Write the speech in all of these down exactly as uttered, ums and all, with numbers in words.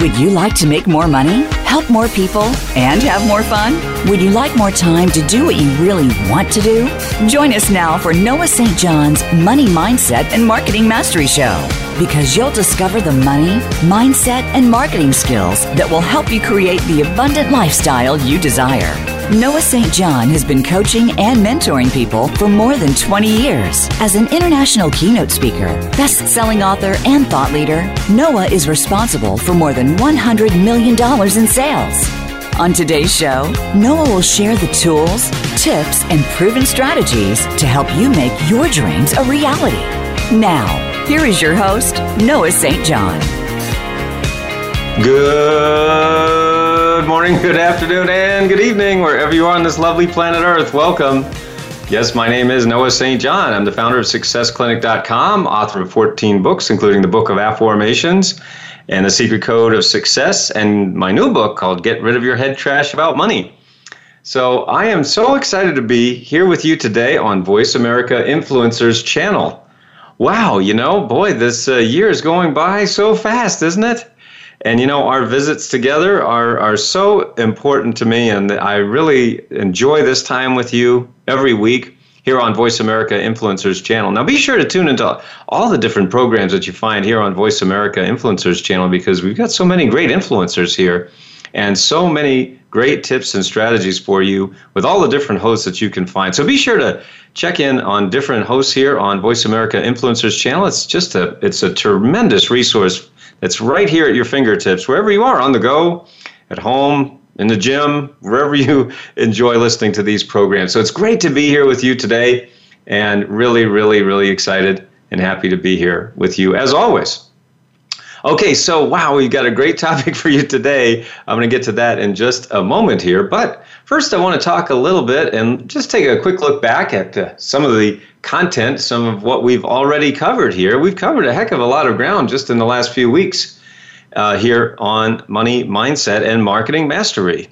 Would you like to make more money, help more people, and have more fun? Would you like more time to do what you really want to do? Join us now for Noah Saint John's Money Mindset and Marketing Mastery Show, because you'll discover the money, mindset, and marketing skills that will help you create the abundant lifestyle you desire. Noah Saint John has been coaching and mentoring people for more than twenty years. As an international keynote speaker, best-selling author, and thought leader, Noah is responsible for more than one hundred million dollars in sales. On today's show, Noah will share the tools, tips, and proven strategies to help you make your dreams a reality. Now, here is your host, Noah Saint John. Good morning, good afternoon, and good evening, wherever you are on this lovely planet Earth. Welcome. Yes, my name is Noah Saint John. I'm the founder of Success Clinic dot com, author of fourteen books, including the Book of Afformations and The Secret Code of Success, and my new book called Get Rid of Your Head Trash About Money. So I am so excited to be here with you today on Voice America Influencers Channel. Wow, you know, boy, this uh, year is going by so fast, isn't it? And, you know, our visits together are, are so important to me, and I really enjoy this time with you every week here on Voice America Influencers Channel. Now, be sure to tune into all the different programs that you find here on Voice America Influencers Channel, because we've got so many great influencers here and so many great tips and strategies for you with all the different hosts that you can find. So be sure to check in on different hosts here on Voice America Influencers Channel. It's just a, it's a tremendous resource. It's right here at your fingertips, wherever you are, on the go, at home, in the gym, wherever you enjoy listening to these programs. So it's great to be here with you today, and really, really, really excited and happy to be here with you as always. Okay, so wow, we've got a great topic for you today. I'm going to get to that in just a moment here. But first, I want to talk a little bit and just take a quick look back at uh, some of the content, some of what we've already covered here. We've covered a heck of a lot of ground just in the last few weeks uh, here on Money Mindset and Marketing Mastery.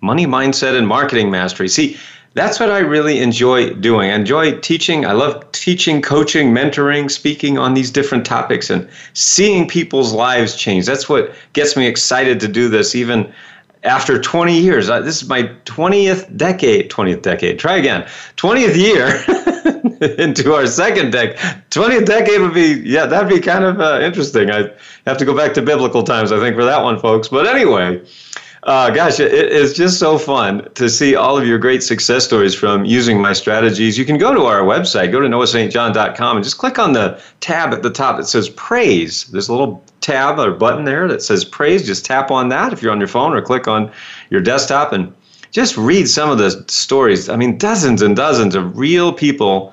Money Mindset and Marketing Mastery. See, that's what I really enjoy doing. I enjoy teaching. I love teaching, coaching, mentoring, speaking on these different topics and seeing people's lives change. That's what gets me excited to do this even after twenty years. This is my twentieth decade. twentieth decade. Try again. twentieth year into our second decade. twentieth decade would be, yeah, that'd be kind of uh, interesting. I have to go back to biblical times, I think, for that one, folks. But anyway. Uh, gosh, it is just so fun to see all of your great success stories from using my strategies. You can go to our website, go to Noah St John dot com, and just click on the tab at the top that says Praise. There's a little tab or button there that says Praise. Just tap on that if you're on your phone, or click on your desktop and just read some of the stories. I mean, dozens and dozens of real people,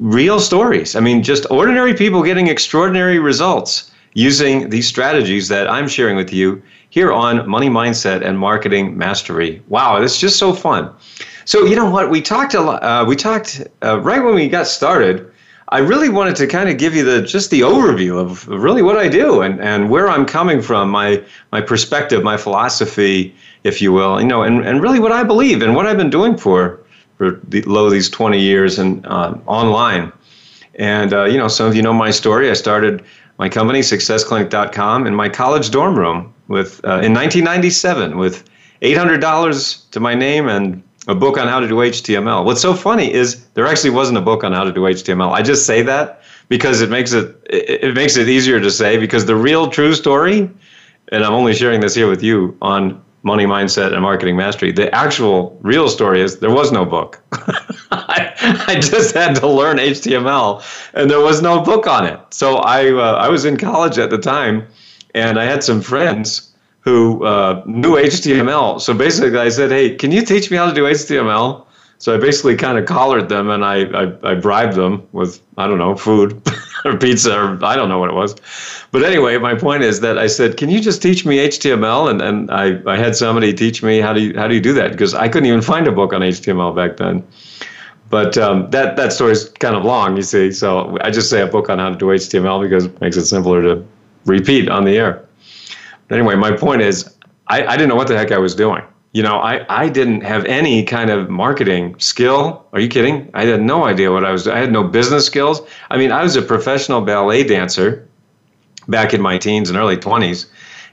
real stories. I mean, just ordinary people getting extraordinary results using these strategies that I'm sharing with you here on Money Mindset and Marketing Mastery. Wow, it's just so fun. So you know what? We talked a lot. Uh, we talked uh, right when we got started. I really wanted to kind of give you the just the overview of really what I do and, and where I'm coming from, my my perspective, my philosophy, if you will, you know, and, and really what I believe and what I've been doing for for the, low these twenty years and uh, online. And uh, you know, some of you know my story. I started my company, Success Clinic dot com, in my college dorm room with uh, in nineteen ninety-seven with eight hundred dollars to my name and a book on how to do H T M L. What's so funny is there actually wasn't a book on how to do H T M L. I just say that because it makes it it makes it easier to say, because the real true story, and I'm only sharing this here with you on Money Mindset and Marketing Mastery, the actual real story is there was no book. I, I just had to learn H T M L, and there was no book on it. So I uh, I was in college at the time, and I had some friends who uh, knew H T M L. So basically I said, hey, can you teach me how to do H T M L? So I basically kind of collared them, and I, I, I bribed them with, I don't know, food or pizza, or I don't know what it was. But anyway, my point is that I said, can you just teach me H T M L? And, and I, I had somebody teach me how do you, how do you do that? Because I couldn't even find a book on H T M L back then. But um, that, that story's kind of long, you see. So I just say a book on how to do H T M L because it makes it simpler to repeat on the air. But anyway, my point is, I, I didn't know what the heck I was doing. You know, I, I didn't have any kind of marketing skill. Are you kidding? I had no idea what I was doing. I had no business skills. I mean, I was a professional ballet dancer back in my teens and early twenties.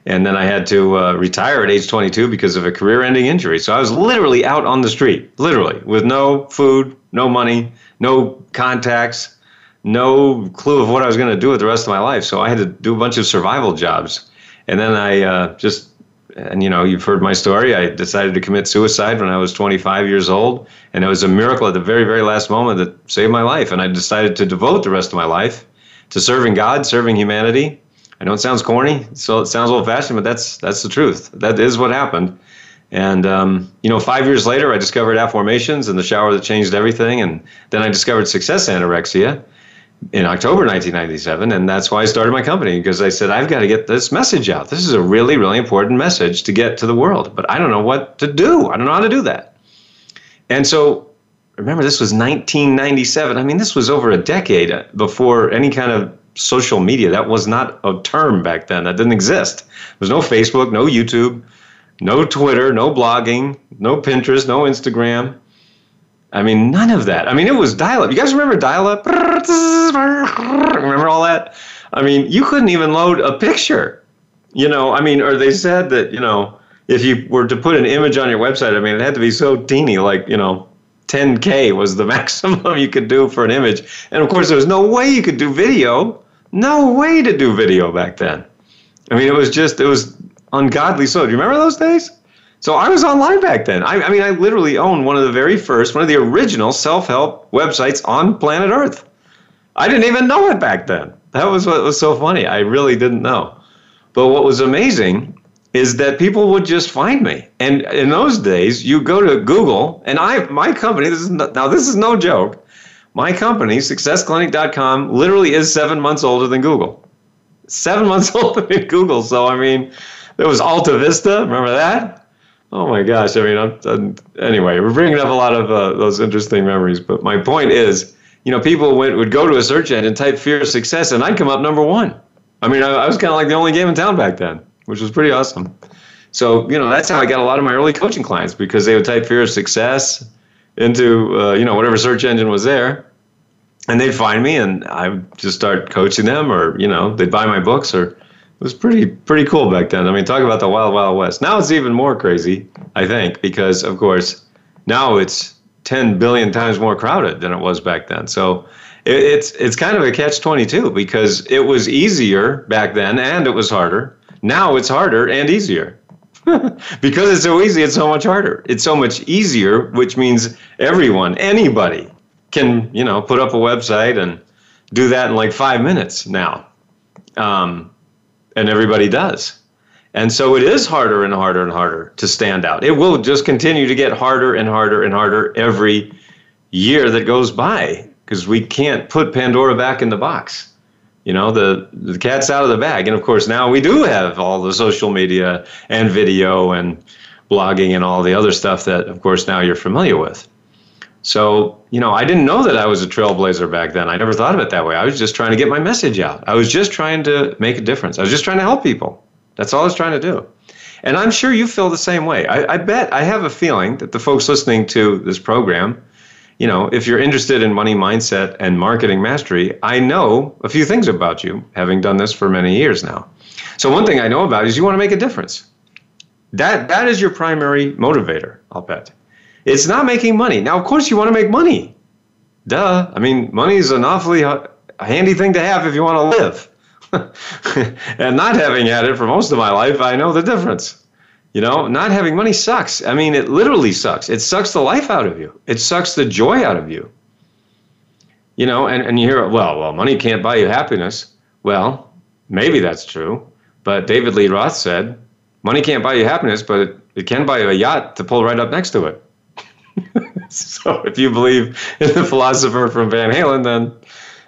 And then I had to uh, retire at age twenty-two because of a career-ending injury. So I was literally out on the street, literally, with no food, no money, no contacts, no clue of what I was going to do with the rest of my life. So I had to do a bunch of survival jobs. And then I uh, just, and you know, you've heard my story. I decided to commit suicide when I was twenty-five years old. And it was a miracle at the very, very last moment that saved my life. And I decided to devote the rest of my life to serving God, serving humanity. I know it sounds corny, so it sounds old-fashioned, but that's that's the truth. That is what happened. And, um, you know, five years later, I discovered Afformations and the shower that changed everything. And then I discovered success anorexia in October nineteen ninety-seven. And that's why I started my company, because I said, I've got to get this message out. This is a really, really important message to get to the world. But I don't know what to do. I don't know how to do that. And so remember, this was nineteen ninety-seven. I mean, this was over a decade before any kind of social media. That was not a term back then. That didn't exist. There was no Facebook, no YouTube, no Twitter, no blogging, no Pinterest, no Instagram. I mean, none of that. I mean, it was dial-up. You guys remember dial-up? Remember all that? I mean, you couldn't even load a picture. You know, I mean, or they said that, you know, if you were to put an image on your website, I mean, it had to be so teeny, like, you know, ten K was the maximum you could do for an image. And, of course, there was no way you could do video. No way to do video back then. I mean, it was just, it was ungodly. So, do you remember those days? So I was online back then. I, I mean, I literally owned one of the very first, one of the original self-help websites on planet Earth. I didn't even know it back then. That was what was so funny. I really didn't know. But what was amazing is that people would just find me. And in those days, you go to Google, and I, my company, this is no, now this is no joke, my company, Success Clinic dot com, literally is seven months older than Google. Seven months older than Google. So, I mean, there was Alta Vista, remember that? Oh my gosh, I mean, I'm, I'm, anyway, we're bringing up a lot of uh, those interesting memories, but my point is, you know, people went, would go to a search engine, type fear of success, and I'd come up number one. I mean, I, I was kind of like the only game in town back then, which was pretty awesome. So, you know, that's how I got a lot of my early coaching clients, because they would type fear of success into, uh, you know, whatever search engine was there, and they'd find me, and I would just start coaching them, or, you know, they'd buy my books, or... It was pretty pretty cool back then. I mean, talk about the wild, wild west. Now it's even more crazy, I think, because, of course, now it's ten billion times more crowded than it was back then. So it, it's it's kind of a catch twenty-two, because it was easier back then and it was harder. Now it's harder and easier. Because it's so easy, it's so much harder. It's so much easier, which means everyone, anybody can, you know, put up a website and do that in like five minutes now. Um And everybody does. And so it is harder and harder and harder to stand out. It will just continue to get harder and harder and harder every year that goes by, because we can't put Pandora back in the box. You know, the, the cat's out of the bag. And of course, now we do have all the social media and video and blogging and all the other stuff that, of course, now you're familiar with. So, you know, I didn't know that I was a trailblazer back then. I never thought of it that way. I was just trying to get my message out. I was just trying to make a difference. I was just trying to help people. That's all I was trying to do. And I'm sure you feel the same way. I, I bet, I have a feeling that the folks listening to this program, you know, if you're interested in money mindset and marketing mastery, I know a few things about you, having done this for many years now. So one thing I know about is you want to make a difference. That that is your primary motivator, I'll bet. It's not making money. Now, of course, you want to make money. Duh. I mean, money is an awfully ha- handy thing to have if you want to live. And not having had it for most of my life, I know the difference. You know, not having money sucks. I mean, it literally sucks. It sucks the life out of you. It sucks the joy out of you. You know, and, and you hear, well, well, money can't buy you happiness. Well, maybe that's true. But David Lee Roth said, money can't buy you happiness, but it, it can buy you a yacht to pull right up next to it. So if you believe in the philosopher from Van Halen, then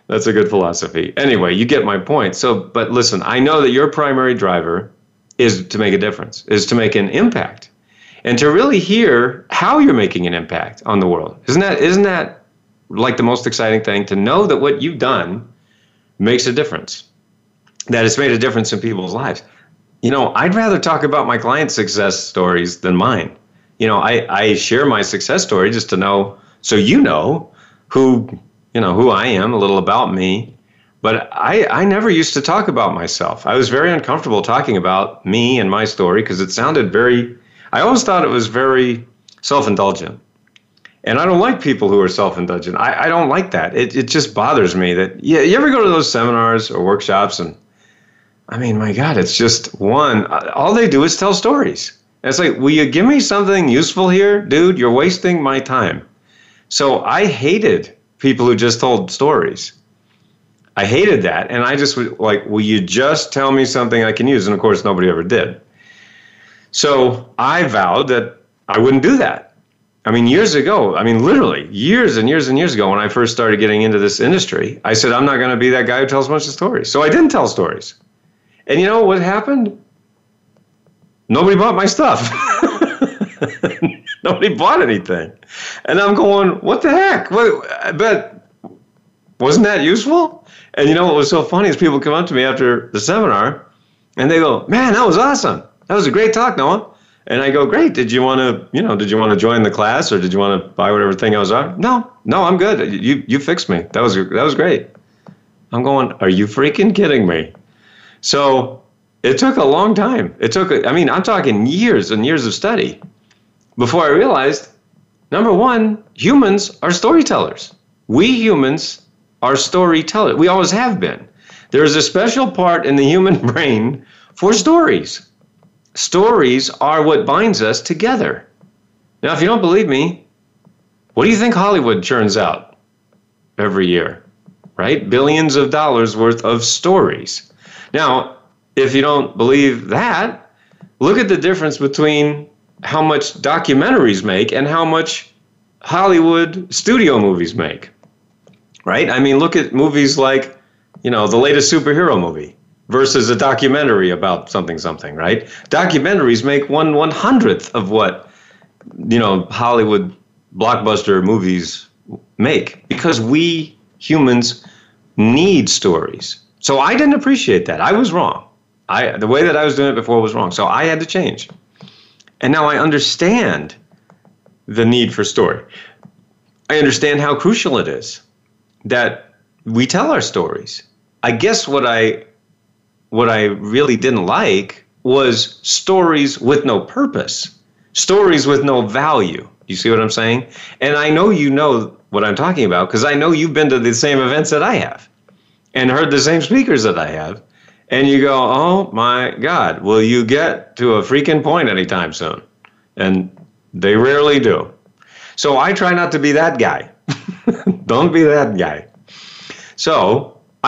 that's a good philosophy. Anyway, you get my point. So, but listen, I know that your primary driver is to make a difference, is to make an impact, and to really hear how you're making an impact on the world. Isn't that, isn't that like the most exciting thing, to know that what you've done makes a difference, that it's made a difference in people's lives? You know, I'd rather talk about my clients' success stories than mine. You know, I, I share my success story just to know, so you know who, you know, who I am, a little about me. But I, I never used to talk about myself. I was very uncomfortable talking about me and my story because it sounded very, I always thought it was very self-indulgent. And I don't like people who are self-indulgent. I, I don't like that. It it just bothers me that, yeah, you ever go to those seminars or workshops and, I mean, my God, it's just one, all they do is tell stories. And it's like, will you give me something useful here? Dude, you're wasting my time. So I hated people who just told stories. I hated that, and I just was like, will you just tell me something I can use? And of course, nobody ever did. So I vowed that I wouldn't do that. I mean, years ago, I mean, literally years and years and years ago when I first started getting into this industry, I said, I'm not going to be that guy who tells a bunch of stories. So I didn't tell stories. And you know what happened? Nobody bought my stuff. Nobody bought anything. And I'm going, what the heck? What? But wasn't that useful? And you know what was so funny is people come up to me after the seminar and they go, man, that was awesome. That was a great talk, Noah. And I go, great. Did you want to, you know, did you want to join the class or did you want to buy whatever thing I was on? No, no, I'm good. You you fixed me. That was that was great. I'm going, are you freaking kidding me? So it took a long time. It took, I mean, I'm talking years and years of study before I realized, number one, humans are storytellers. We humans Our storyteller. We always have been. There is a special part in the human brain for stories. Stories are what binds us together. Now, if you don't believe me, what do you think Hollywood churns out every year? Right? Billions of dollars worth of stories. Now, if you don't believe that, look at the difference between how much documentaries make and how much Hollywood studio movies make. Right? I mean, look at movies like, you know, the latest superhero movie versus a documentary about something, something, right? Documentaries make one one hundredth of what, you know, Hollywood blockbuster movies make because we humans need stories. So I didn't appreciate that. I was wrong. I the way that I was doing it before was wrong. So I had to change. And now I understand the need for story. I understand how crucial it is that we tell our stories. I guess what I what I really didn't like was stories with no purpose, stories with no value. You see what I'm saying? And I know you know what I'm talking about because I know you've been to the same events that I have and heard the same speakers that I have. And you go, oh my God, will you get to a freaking point anytime soon? And they rarely do. So I try not to be that guy. Don't be that guy. So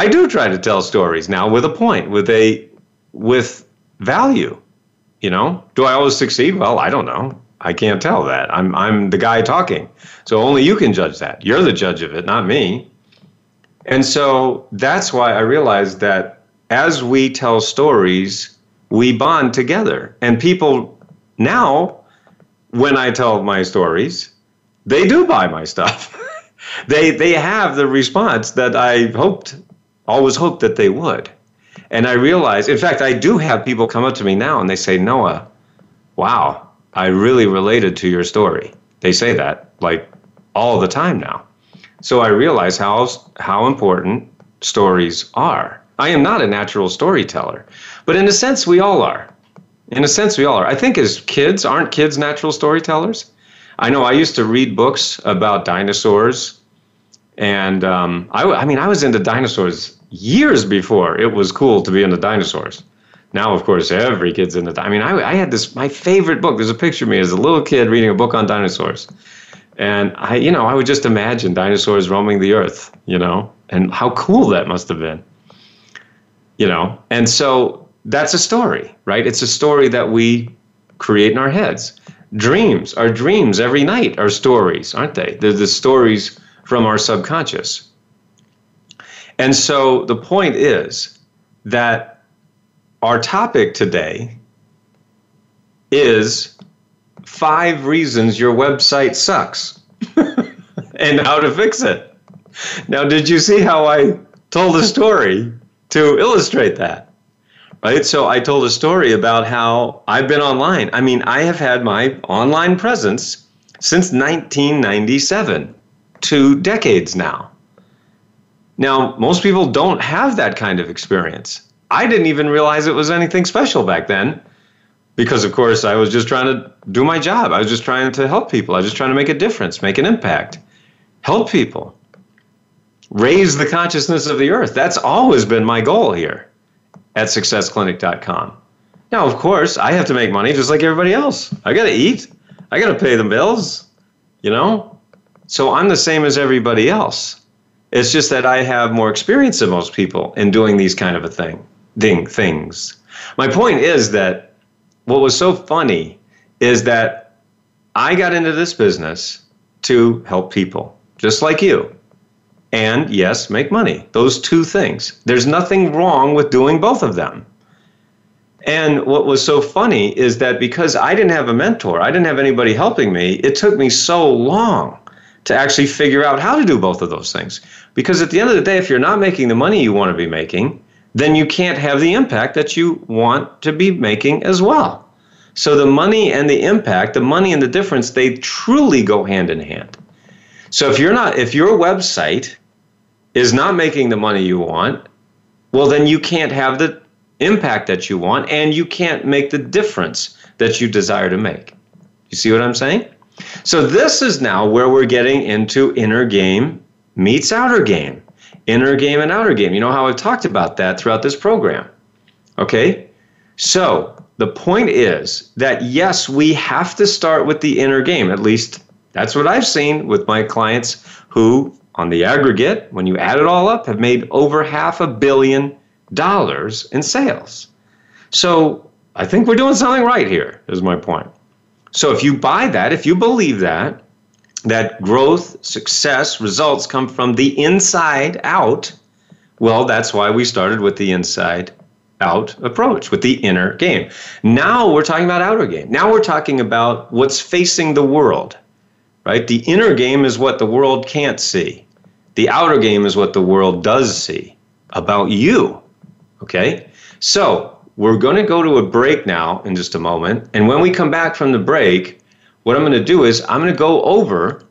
I do try to tell stories now with a point, with a, with value. You know, do I always succeed? Well, I don't know. I can't tell that. I'm I'm the guy talking. So only you can judge that. You're the judge of it, not me. And so that's why I realized that as we tell stories, we bond together. And people now, when I tell my stories, they do buy my stuff. They they have the response that I hoped, always hoped that they would. And I realize, in fact, I do have people come up to me now and they say, Noah, wow, I really related to your story. They say that like all the time now. So I realize how how important stories are. I am not a natural storyteller, but in a sense, we all are. In a sense, we all are. I think as kids, aren't kids natural storytellers? I know I used to read books about dinosaurs, and um, I, I mean, I was into dinosaurs years before it was cool to be into dinosaurs. Now, of course, every kid's into dinosaurs. I mean, I, I had this, my favorite book, there's a picture of me as a little kid reading a book on dinosaurs. And I, you know, I would just imagine dinosaurs roaming the earth, you know, and how cool that must have been, you know. And so that's a story, right? It's a story that we create in our heads. Dreams, our dreams every night are stories, aren't they? They're the stories from our subconscious. And so the point is that our topic today is five reasons your website sucks and how to fix it. Now, did you see how I told a story to illustrate that? Right? So I told a story about how I've been online. I mean, I have had my online presence since nineteen ninety-seven, two decades now. Now, most people don't have that kind of experience. I didn't even realize it was anything special back then because, of course, I was just trying to do my job. I was just trying to help people. I was just trying to make a difference, make an impact, help people, raise the consciousness of the earth. That's always been my goal here at Success Clinic dot com. Now, of course, I have to make money just like everybody else. I got to eat. I got to pay the bills, you know? So I'm the same as everybody else. It's just that I have more experience than most people in doing these kind of a thing, ding, things. My point is that what was so funny is that I got into this business to help people, just like you. And yes, make money. Those two things. There's nothing wrong with doing both of them. And what was so funny is that because I didn't have a mentor, I didn't have anybody helping me, it took me so long to actually figure out how to do both of those things. Because at the end of the day, if you're not making the money you want to be making, then you can't have the impact that you want to be making as well. So the money and the impact, the money and the difference, they truly go hand in hand. So if you're not, if your website is not making the money you want, well, then you can't have the impact that you want, and you can't make the difference that you desire to make. You see what I'm saying? So this is now where we're getting into inner game meets outer game, inner game and outer game. You know how I've talked about that throughout this program. Okay? So the point is that, yes, we have to start with the inner game. At least that's what I've seen with my clients who, on the aggregate, when you add it all up, have made over half a billion dollars in sales. So I think we're doing something right here, is my point. So if you buy that, if you believe that, that growth, success, results come from the inside out, well, that's why we started with the inside out approach, with the inner game. Now we're talking about outer game. Now we're talking about what's facing the world, right? The inner game is what the world can't see. The outer game is what the world does see about you, okay? So we're going to go to a break now in just a moment. And when we come back from the break, what I'm going to do is I'm going to go over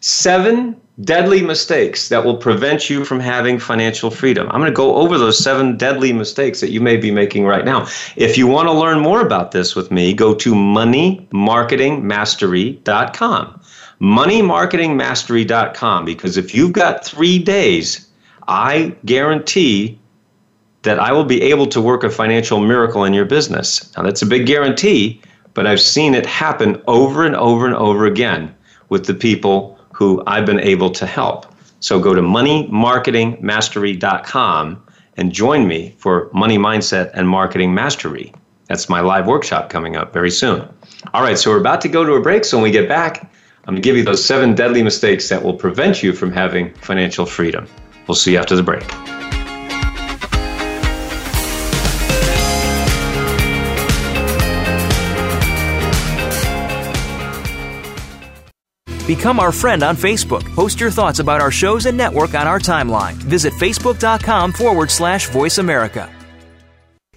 seven deadly mistakes that will prevent you from having financial freedom. I'm going to go over those seven deadly mistakes that you may be making right now. If you want to learn more about this with me, go to money marketing mastery dot com. money marketing mastery dot com, because if you've got three days, I guarantee that I will be able to work a financial miracle in your business. Now, that's a big guarantee, but I've seen it happen over and over and over again with the people who I've been able to help. So go to money marketing mastery dot com and join me for Money Mindset and Marketing Mastery. That's my live workshop coming up very soon. All right, so we're about to go to a break. So when we get back, I'm going to give you those seven deadly mistakes that will prevent you from having financial freedom. We'll see you after the break. Become our friend on Facebook. Post your thoughts about our shows and network on our timeline. Visit facebook.com forward slash Voice America.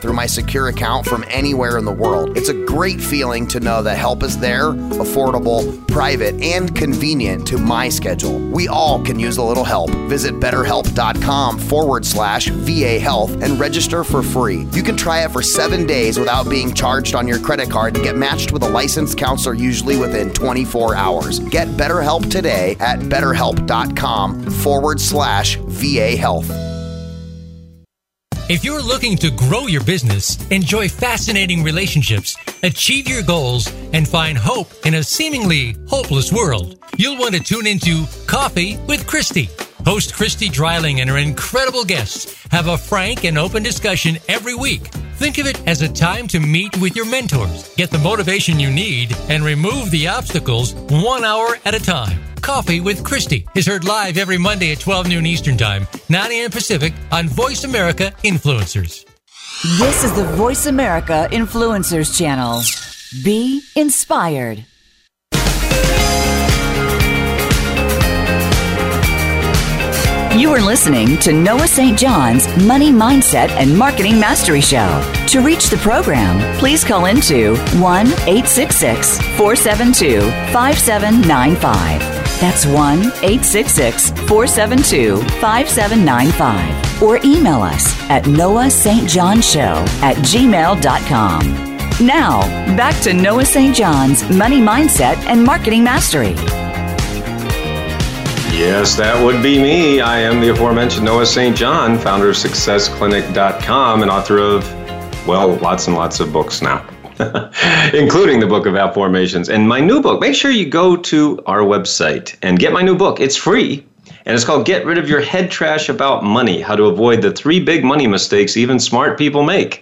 through my secure account from anywhere in the world. It's a great feeling to know that help is there, affordable, private, and convenient to my schedule. We all can use a little help. Visit betterhelp.com forward slash VA Health and register for free. You can try it for seven days without being charged on your credit card and get matched with a licensed counselor usually within twenty-four hours. Get BetterHelp today at betterhelp.com forward slash VA Health. If you're looking to grow your business, enjoy fascinating relationships, achieve your goals, and find hope in a seemingly hopeless world, you'll want to tune into Coffee with Christy. Host Christy Dryling and her incredible guests have a frank and open discussion every week. Think of it as a time to meet with your mentors, get the motivation you need, and remove the obstacles one hour at a time. Coffee with Christy is heard live every Monday at twelve noon Eastern Time, nine a.m. Pacific on Voice America Influencers. This is the Voice America Influencers Channel. Be inspired. You are listening to Noah Saint John's Money Mindset and Marketing Mastery Show. To reach the program, please call into one eight six six, four seven two, five seven nine five. That's one eight six six, four seven two, five seven nine five. Or email us at noah s t john show at gmail dot com. Now, back to Noah Saint John's Money Mindset and Marketing Mastery. Yes, that would be me. I am the aforementioned Noah Saint John, founder of Success Clinic dot com and author of, well, lots and lots of books now, including the Book of Afformations and my new book. Make sure you go to our website and get my new book. It's free, and it's called Get Rid of Your Head Trash About Money, How to Avoid the Three Big Money Mistakes Even Smart People Make.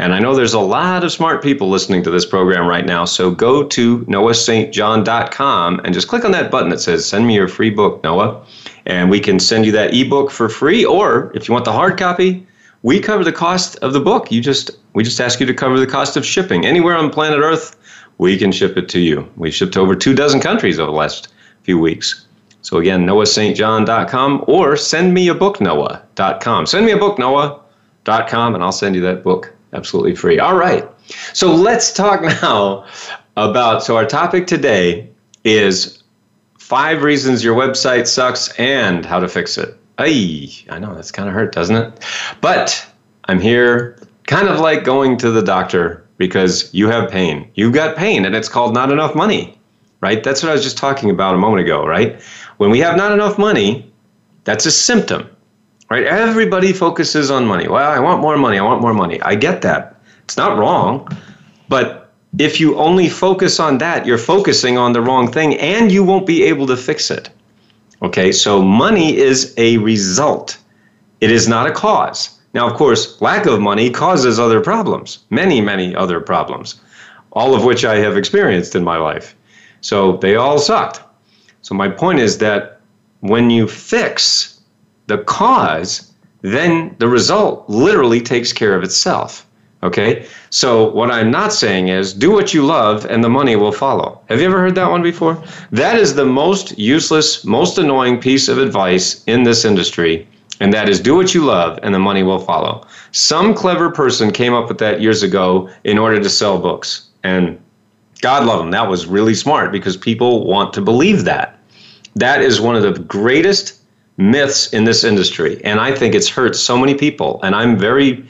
And I know there's a lot of smart people listening to this program right now, so go to noah s t john dot com and just click on that button that says, send me your free book, Noah, and we can send you that ebook for free, or if you want the hard copy, we cover the cost of the book. You just We just ask you to cover the cost of shipping. Anywhere on planet Earth, we can ship it to you. We've shipped to over two dozen countries over the last few weeks. So again, noah s t john dot com or send me a book noah dot com. send me a book noah dot com, and I'll send you that book. Absolutely free. All right. So let's talk now about, so our topic today is five reasons your website sucks and how to fix it. Ay, I know that's kind of hurt, doesn't it? But I'm here kind of like going to the doctor because you have pain. You've got pain, and it's called not enough money, right? That's what I was just talking about a moment ago, right? When we have not enough money, that's a symptom. Right? Everybody focuses on money. Well, I want more money. I want more money. I get that. It's not wrong. But if you only focus on that, you're focusing on the wrong thing and you won't be able to fix it. Okay, so money is a result. It is not a cause. Now, of course, lack of money causes other problems, many, many other problems, all of which I have experienced in my life. So they all sucked. So my point is that when you fix the cause, then the result literally takes care of itself, okay? So what I'm not saying is do what you love and the money will follow. Have you ever heard that one before? That is the most useless, most annoying piece of advice in this industry, and that is do what you love and the money will follow. Some clever person came up with that years ago in order to sell books, and God love them, that was really smart because people want to believe that. That is one of the greatest myths in this industry, and I think it's hurt so many people, and I'm very,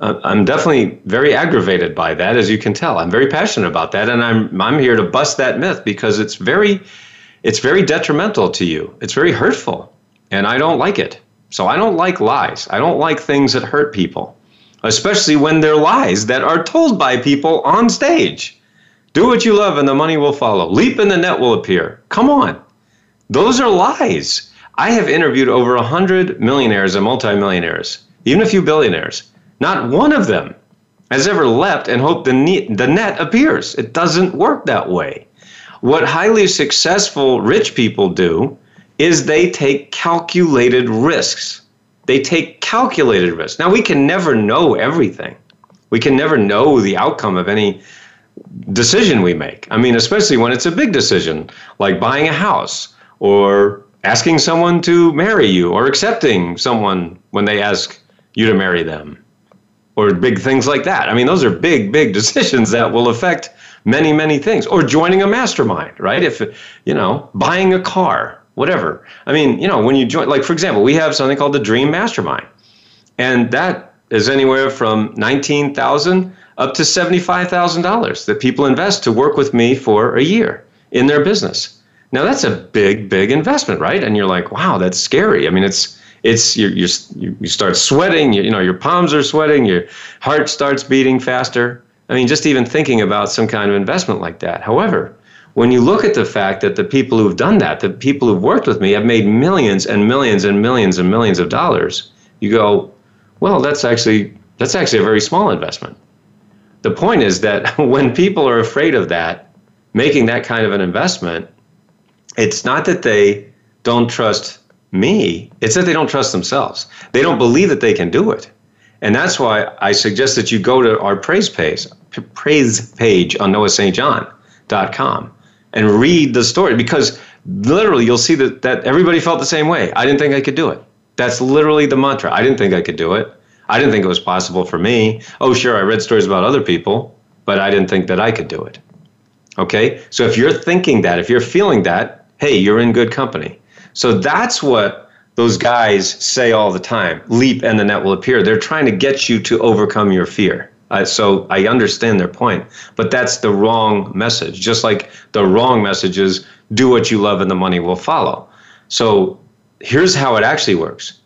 uh, I'm definitely very aggravated by that, as you can tell. I'm very passionate about that, and I'm I'm here to bust that myth because it's very, it's very detrimental to you. It's very hurtful, and I don't like it. So I don't like lies. I don't like things that hurt people, especially when they're lies that are told by people on stage. Do what you love, and the money will follow. Leap and the net will appear. Come on, those are lies. I have interviewed over one hundred millionaires and multimillionaires, even a few billionaires. Not one of them has ever leapt and hoped the net, the net appears. It doesn't work that way. What highly successful rich people do is they take calculated risks. They take calculated risks. Now, we can never know everything. We can never know the outcome of any decision we make. I mean, especially when it's a big decision, like buying a house or asking someone to marry you or accepting someone when they ask you to marry them or big things like that. I mean, those are big, big decisions that will affect many, many things, or joining a mastermind, right? If, you know, buying a car, whatever. I mean, you know, when you join, like, for example, we have something called the Dream Mastermind, and that is anywhere from nineteen thousand dollars up to seventy-five thousand dollars that people invest to work with me for a year in their business. Now, that's a big, big investment, right? And you're like, wow, that's scary. I mean, it's, it's you you you start sweating, you, you know, your palms are sweating, your heart starts beating faster. I mean, just even thinking about some kind of investment like that. However, when you look at the fact that the people who've done that, the people who've worked with me have made millions and millions and millions and millions of dollars, you go, well, that's actually that's actually a very small investment. The point is that when people are afraid of that, making that kind of an investment, it's not that they don't trust me. It's that they don't trust themselves. They don't believe that they can do it. And that's why I suggest that you go to our praise page, praise page on Noah Saint John dot com and read the story, because literally you'll see that, that everybody felt the same way. I didn't think I could do it. That's literally the mantra. I didn't think I could do it. I didn't think it was possible for me. Oh, sure, I read stories about other people, but I didn't think that I could do it. Okay? So if you're thinking that, if you're feeling that, hey, you're in good company. So that's what those guys say all the time. Leap and the net will appear. They're trying to get you to overcome your fear. Uh, so I understand their point, but that's the wrong message. Just like the wrong message is do what you love and the money will follow. So here's how it actually works.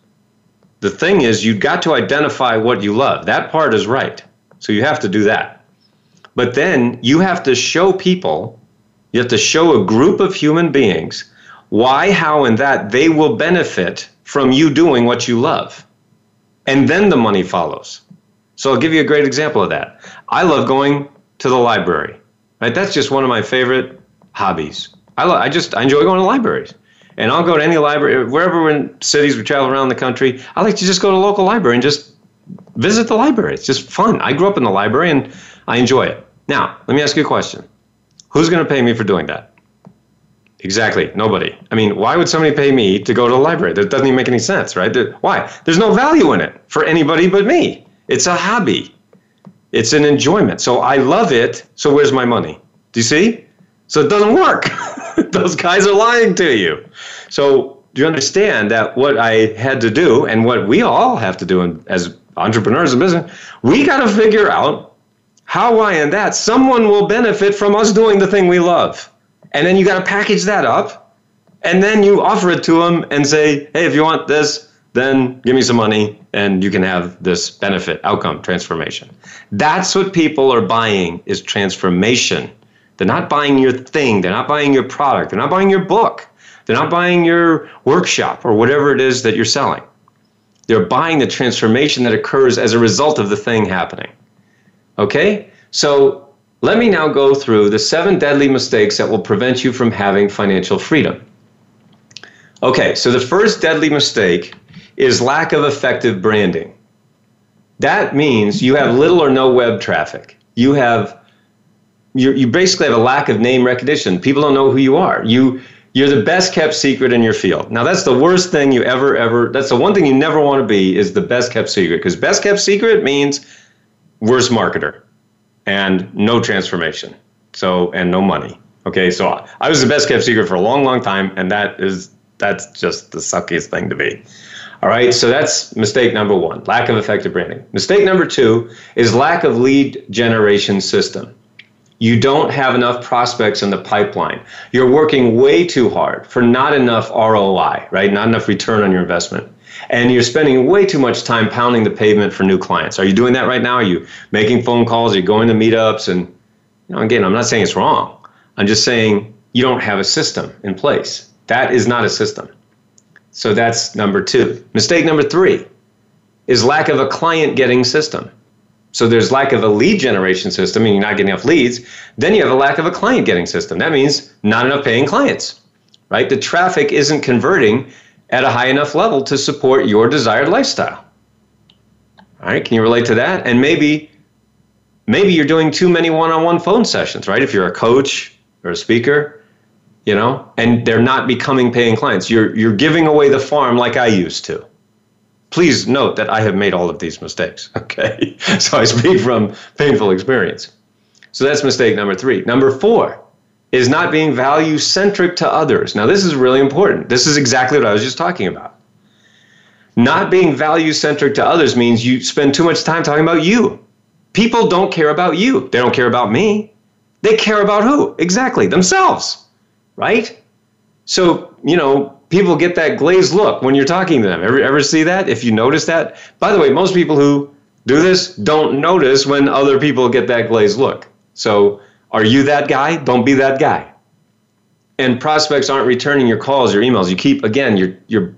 The thing is, you've got to identify what you love. That part is right. So you have to do that. But then you have to show people, you have to show a group of human beings why, how, and that they will benefit from you doing what you love. And then the money follows. So I'll give you a great example of that. I love going to the library. Right? That's just one of my favorite hobbies. I, lo- I just I enjoy going to libraries. And I'll go to any library, wherever we're in cities, we travel around the country. I like to just go to a local library and just visit the library. It's just fun. I grew up in the library and I enjoy it. Now, let me ask you a question. Who's going to pay me for doing that? Exactly. Nobody. I mean, why would somebody pay me to go to a library? That doesn't even make any sense, right? Why? There's no value in it for anybody but me. It's a hobby. It's an enjoyment. So I love it. So where's my money? Do you see? So it doesn't work. Those guys are lying to you. So do you understand that what I had to do and what we all have to do in, as entrepreneurs in business, we got to figure out how, why, and that someone will benefit from us doing the thing we love. And then you got to package that up and then you offer it to them and say, hey, if you want this, then give me some money and you can have this benefit, outcome, transformation. That's what people are buying, is transformation. They're not buying your thing. They're not buying your product. They're not buying your book. They're not buying your workshop or whatever it is that you're selling. They're buying the transformation that occurs as a result of the thing happening. Okay? So let me now go through the seven deadly mistakes that will prevent you from having financial freedom. Okay, so the first deadly mistake is lack of effective branding. That means you have little or no web traffic. You have You you basically have a lack of name recognition. People don't know who you are. You, you're the best kept secret in your field. Now, that's the worst thing you ever, ever, that's the one thing you never want to be, is the best kept secret. Because best kept secret means worst marketer and no transformation. So, and no money. Okay, so I was the best kept secret for a long, long time. And that is, that's just the suckiest thing to be. All right, so that's mistake number one, lack of effective branding. Mistake number two is lack of lead generation system. You don't have enough prospects in the pipeline. You're working way too hard for not enough R O I, right? Not enough return on your investment. And you're spending way too much time pounding the pavement for new clients. Are you doing that right now? Are you making phone calls? Are you going to meetups? And you know, again, I'm not saying it's wrong. I'm just saying you don't have a system in place. That is not a system. So that's number two. Mistake number three is lack of a client getting system. So there's lack of a lead generation system and you're not getting enough leads. Then you have a lack of a client getting system. That means not enough paying clients, right? The traffic isn't converting at a high enough level to support your desired lifestyle. All right, can you relate to that? And maybe, maybe you're doing too many one-on-one phone sessions, right? If you're a coach or a speaker, you know, and they're not becoming paying clients. You're, you're giving away the farm like I used to. Please note that I have made all of these mistakes, okay? So I speak from painful experience. So that's mistake number three. Number four is not being value-centric to others. Now, this is really important. This is exactly what I was just talking about. Not being value-centric to others means you spend too much time talking about you. People don't care about you. They don't care about me. They care about who? Exactly, themselves, right? So, you know, people get that glazed look when you're talking to them. Ever, ever see that? If you notice that? By the way, most people who do this don't notice when other people get that glazed look. So are you that guy? Don't be that guy. And prospects aren't returning your calls, your emails. You keep, again, you're, you're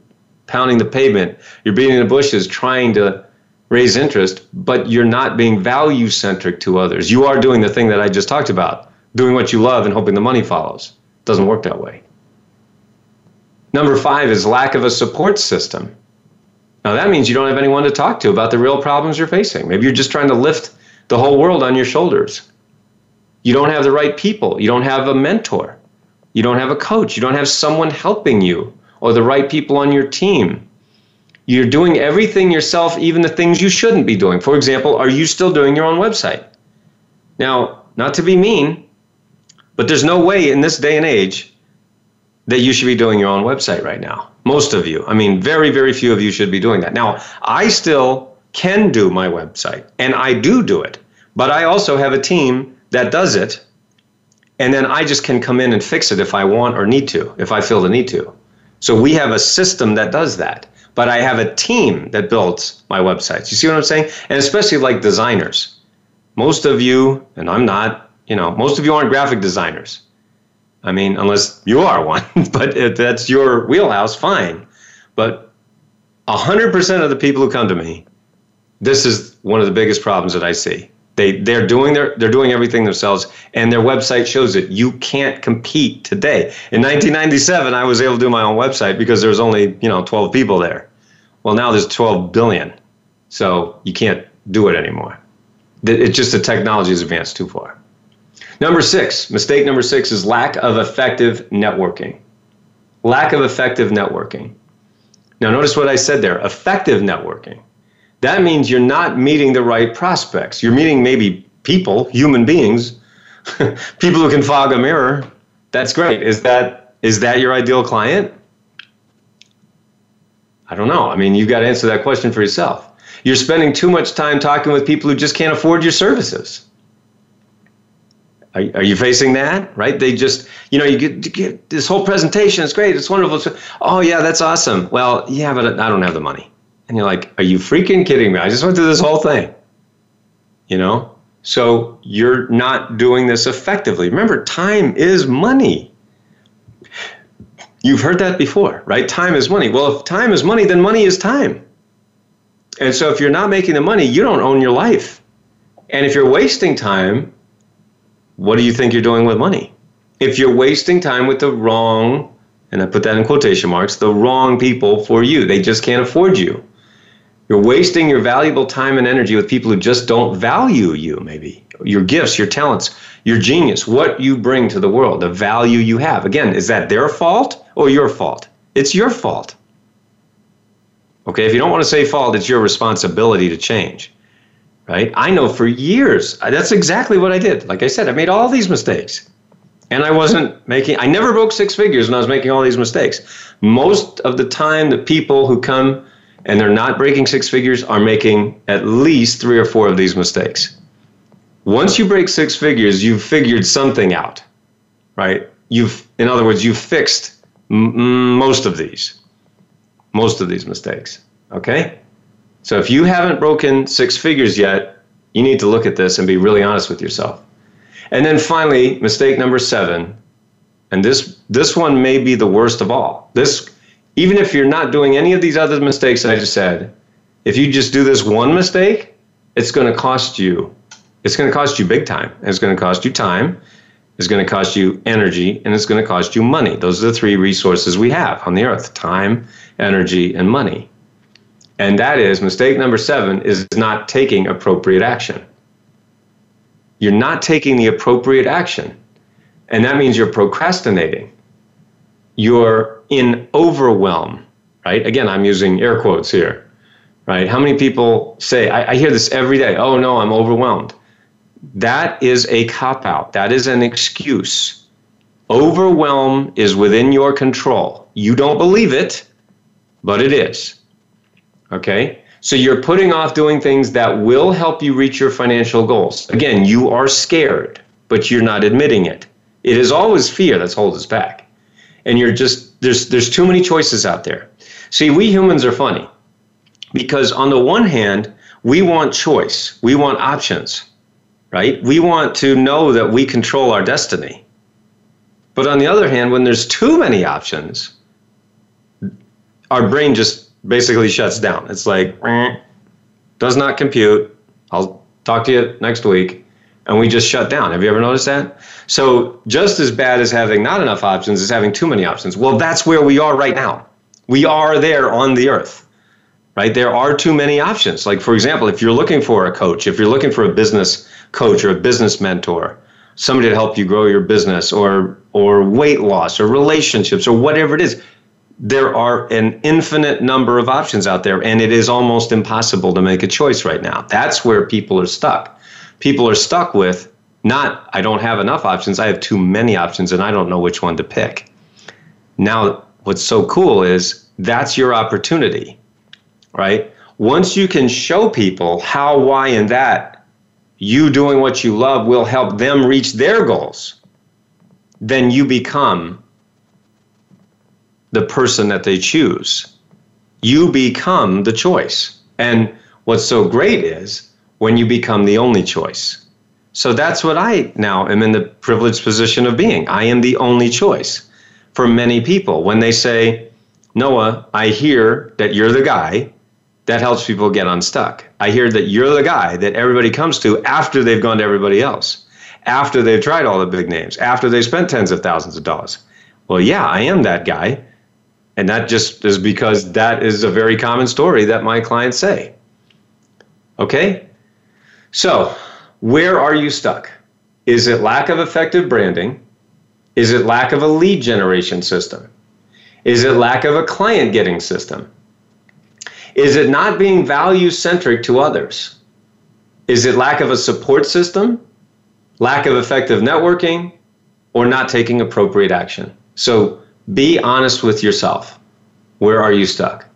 pounding the pavement. You're beating the bushes trying to raise interest, but you're not being value-centric to others. You are doing the thing that I just talked about, doing what you love and hoping the money follows. Doesn't work that way. Number five is lack of a support system. Now, that means you don't have anyone to talk to about the real problems you're facing. Maybe you're just trying to lift the whole world on your shoulders. You don't have the right people. You don't have a mentor. You don't have a coach. You don't have someone helping you or the right people on your team. You're doing everything yourself, even the things you shouldn't be doing. For example, are you still doing your own website? Now, not to be mean, but there's no way in this day and age that you should be doing your own website right now. Most of you. I mean, very, very few of you should be doing that. Now, I still can do my website, and I do do it, but I also have a team that does it, and then I just can come in and fix it if I want or need to, if I feel the need to. So we have a system that does that, but I have a team that builds my websites. You see what I'm saying? And especially like designers. Most of you, and I'm not, you know, most of you aren't graphic designers. I mean, unless you are one, but if that's your wheelhouse, fine. But one hundred percent of the people who come to me, this is one of the biggest problems that I see. They, they're doing their, they're doing everything themselves, and their website shows it. You can't compete today. In nineteen ninety-seven, I was able to do my own website because there was only, you know, twelve people there. Well, now there's twelve billion. So you can't do it anymore. It's just the technology has advanced too far. Number six, mistake number six is lack of effective networking. Lack of effective networking. Now, notice what I said there, effective networking. That means you're not meeting the right prospects. You're meeting maybe people, human beings, people who can fog a mirror. That's great. Is that is that your ideal client? I don't know. I mean, you've got to answer that question for yourself. You're spending too much time talking with people who just can't afford your services. Are, are you facing that, right? They just, you know, you get, you get this whole presentation. It's great. It's wonderful. It's, oh, yeah, that's awesome. Well, yeah, but I don't have the money. And you're like, are you freaking kidding me? I just went through this whole thing, you know? So you're not doing this effectively. Remember, time is money. You've heard that before, right? Time is money. Well, if time is money, then money is time. And so if you're not making the money, you don't own your life. And if you're wasting time, what do you think you're doing with money? If you're wasting time with the wrong, and I put that in quotation marks, the wrong people for you, they just can't afford you. You're wasting your valuable time and energy with people who just don't value you, maybe. Your gifts, your talents, your genius, what you bring to the world, the value you have. Again, is that their fault or your fault? It's your fault. Okay, if you don't want to say fault, it's your responsibility to change. Right? I know for years, that's exactly what I did. Like I said, I made all these mistakes. And I wasn't making, I never broke six figures when I was making all these mistakes. Most of the time, the people who come and they're not breaking six figures are making at least three or four of these mistakes. Once you break six figures, you've figured something out, right? You've, in other words, you've fixed m- most of these, most of these mistakes, okay? So if you haven't broken six figures yet, you need to look at this and be really honest with yourself. And then finally, mistake number seven, and this this one may be the worst of all. This, even if you're not doing any of these other mistakes I just said, if you just do this one mistake, it's going to cost you. It's going to cost you big time. It's going to cost you time. It's going to cost you energy, and it's going to cost you money. Those are the three resources we have on the earth: time, energy, and money. And that is, mistake number seven is not taking appropriate action. You're not taking the appropriate action. And that means you're procrastinating. You're in overwhelm, right? Again, I'm using air quotes here, right? How many people say, I, I hear this every day, oh no, I'm overwhelmed. That is a cop-out. That is an excuse. Overwhelm is within your control. You don't believe it, but it is. Okay, so you're putting off doing things that will help you reach your financial goals. Again, you are scared, but you're not admitting it. It is always fear that's holding us back. And you're just, there's, there's too many choices out there. See, we humans are funny because on the one hand, we want choice. We want options, right? We want to know that we control our destiny. But on the other hand, when there's too many options, our brain just basically shuts down. It's like, does not compute. I'll talk to you next week. and we just shut down. Have you ever noticed that? So just as bad as having not enough options is having too many options. Well, that's where we are right now. We are there on the earth, right? There are too many options. Like, for example, if you're looking for a coach, if you're looking for a business coach or a business mentor, somebody to help you grow your business or or weight loss or relationships or whatever it is, there are an infinite number of options out there, and it is almost impossible to make a choice right now. That's where people are stuck. People are stuck with not, I don't have enough options, I have too many options, and I don't know which one to pick. Now, what's so cool is that's your opportunity, right? Once you can show people how, why, and that you doing what you love will help them reach their goals, then you become the person that they choose. You become the choice. And what's so great is when you become the only choice. So that's what I now am in the privileged position of being. I am the only choice for many people. When they say, Noah, I hear that you're the guy that helps people get unstuck. I hear that you're the guy that everybody comes to after they've gone to everybody else, after they've tried all the big names, after they've spent tens of thousands of dollars. Well, yeah, I am that guy. And that just is because that is a very common story that my clients say. Okay? So, where are you stuck? Is it lack of effective branding? Is it lack of a lead generation system? Is it lack of a client getting system? Is it not being value-centric to others? Is it lack of a support system? Lack of effective networking? Or not taking appropriate action? So, be honest with yourself. Where are you stuck?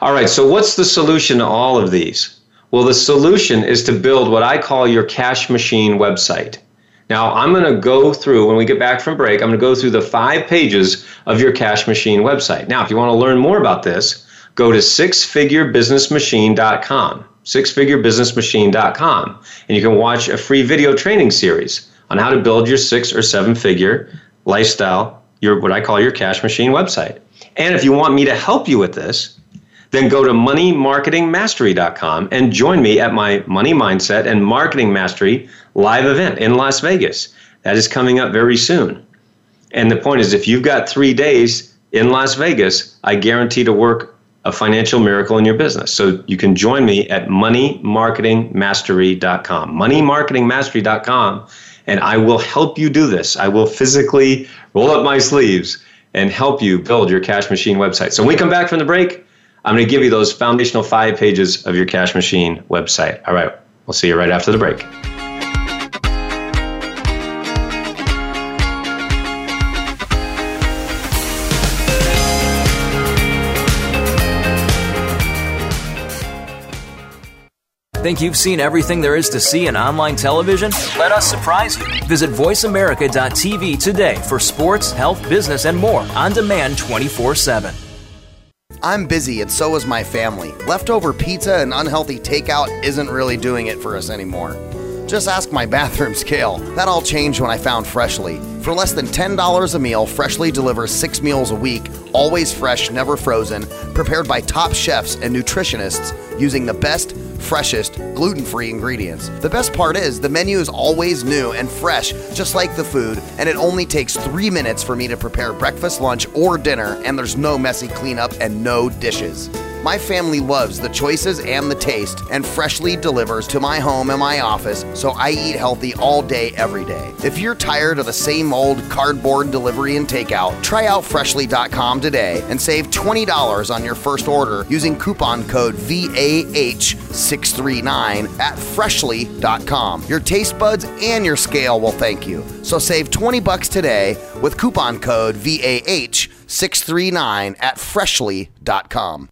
All right, so what's the solution to all of these? Well, the solution is to build what I call your cash machine website. Now, I'm going to go through, when we get back from break, I'm going to go through the five pages of your cash machine website. Now, if you want to learn more about this, go to six figure business machine dot com, six figure business machine dot com, and you can watch a free video training series on how to build your six or seven figure lifestyle, your what I call your cash machine website. And if you want me to help you with this, then go to money marketing mastery dot com and join me at my Money Mindset and Marketing Mastery live event in Las Vegas. That is coming up very soon. And the point is, if you've got three days in Las Vegas, I guarantee to work a financial miracle in your business. So you can join me at money marketing mastery dot com, money marketing mastery dot com. And I will help you do this. I will physically roll up my sleeves and help you build your cash machine website. So when we come back from the break, I'm going to give you those foundational five pages of your cash machine website. All right, we'll see you right after the break. Think you've seen everything there is to see in online television? Let us surprise you. Visit voice america dot t v today for sports, health, business, and more on demand twenty-four seven. I'm busy and so is my family. Leftover pizza and unhealthy takeout isn't really doing it for us anymore. Just ask my bathroom scale. That all changed when I found Freshly. For less than ten dollars a meal, Freshly delivers six meals a week, always fresh, never frozen, prepared by top chefs and nutritionists using the best, freshest, gluten-free ingredients. The best part is the menu is always new and fresh, just like the food, and it only takes three minutes for me to prepare breakfast, lunch, or dinner, and there's no messy cleanup and no dishes. My family loves the choices and the taste, and Freshly delivers to my home and my office, so I eat healthy all day, every day. If you're tired of the same old cardboard delivery and takeout, try out freshly dot com today and save twenty dollars on your first order using coupon code V A H six three nine at freshly dot com. Your taste buds and your scale will thank you. So save twenty bucks today with coupon code V A H six three nine at freshly dot com.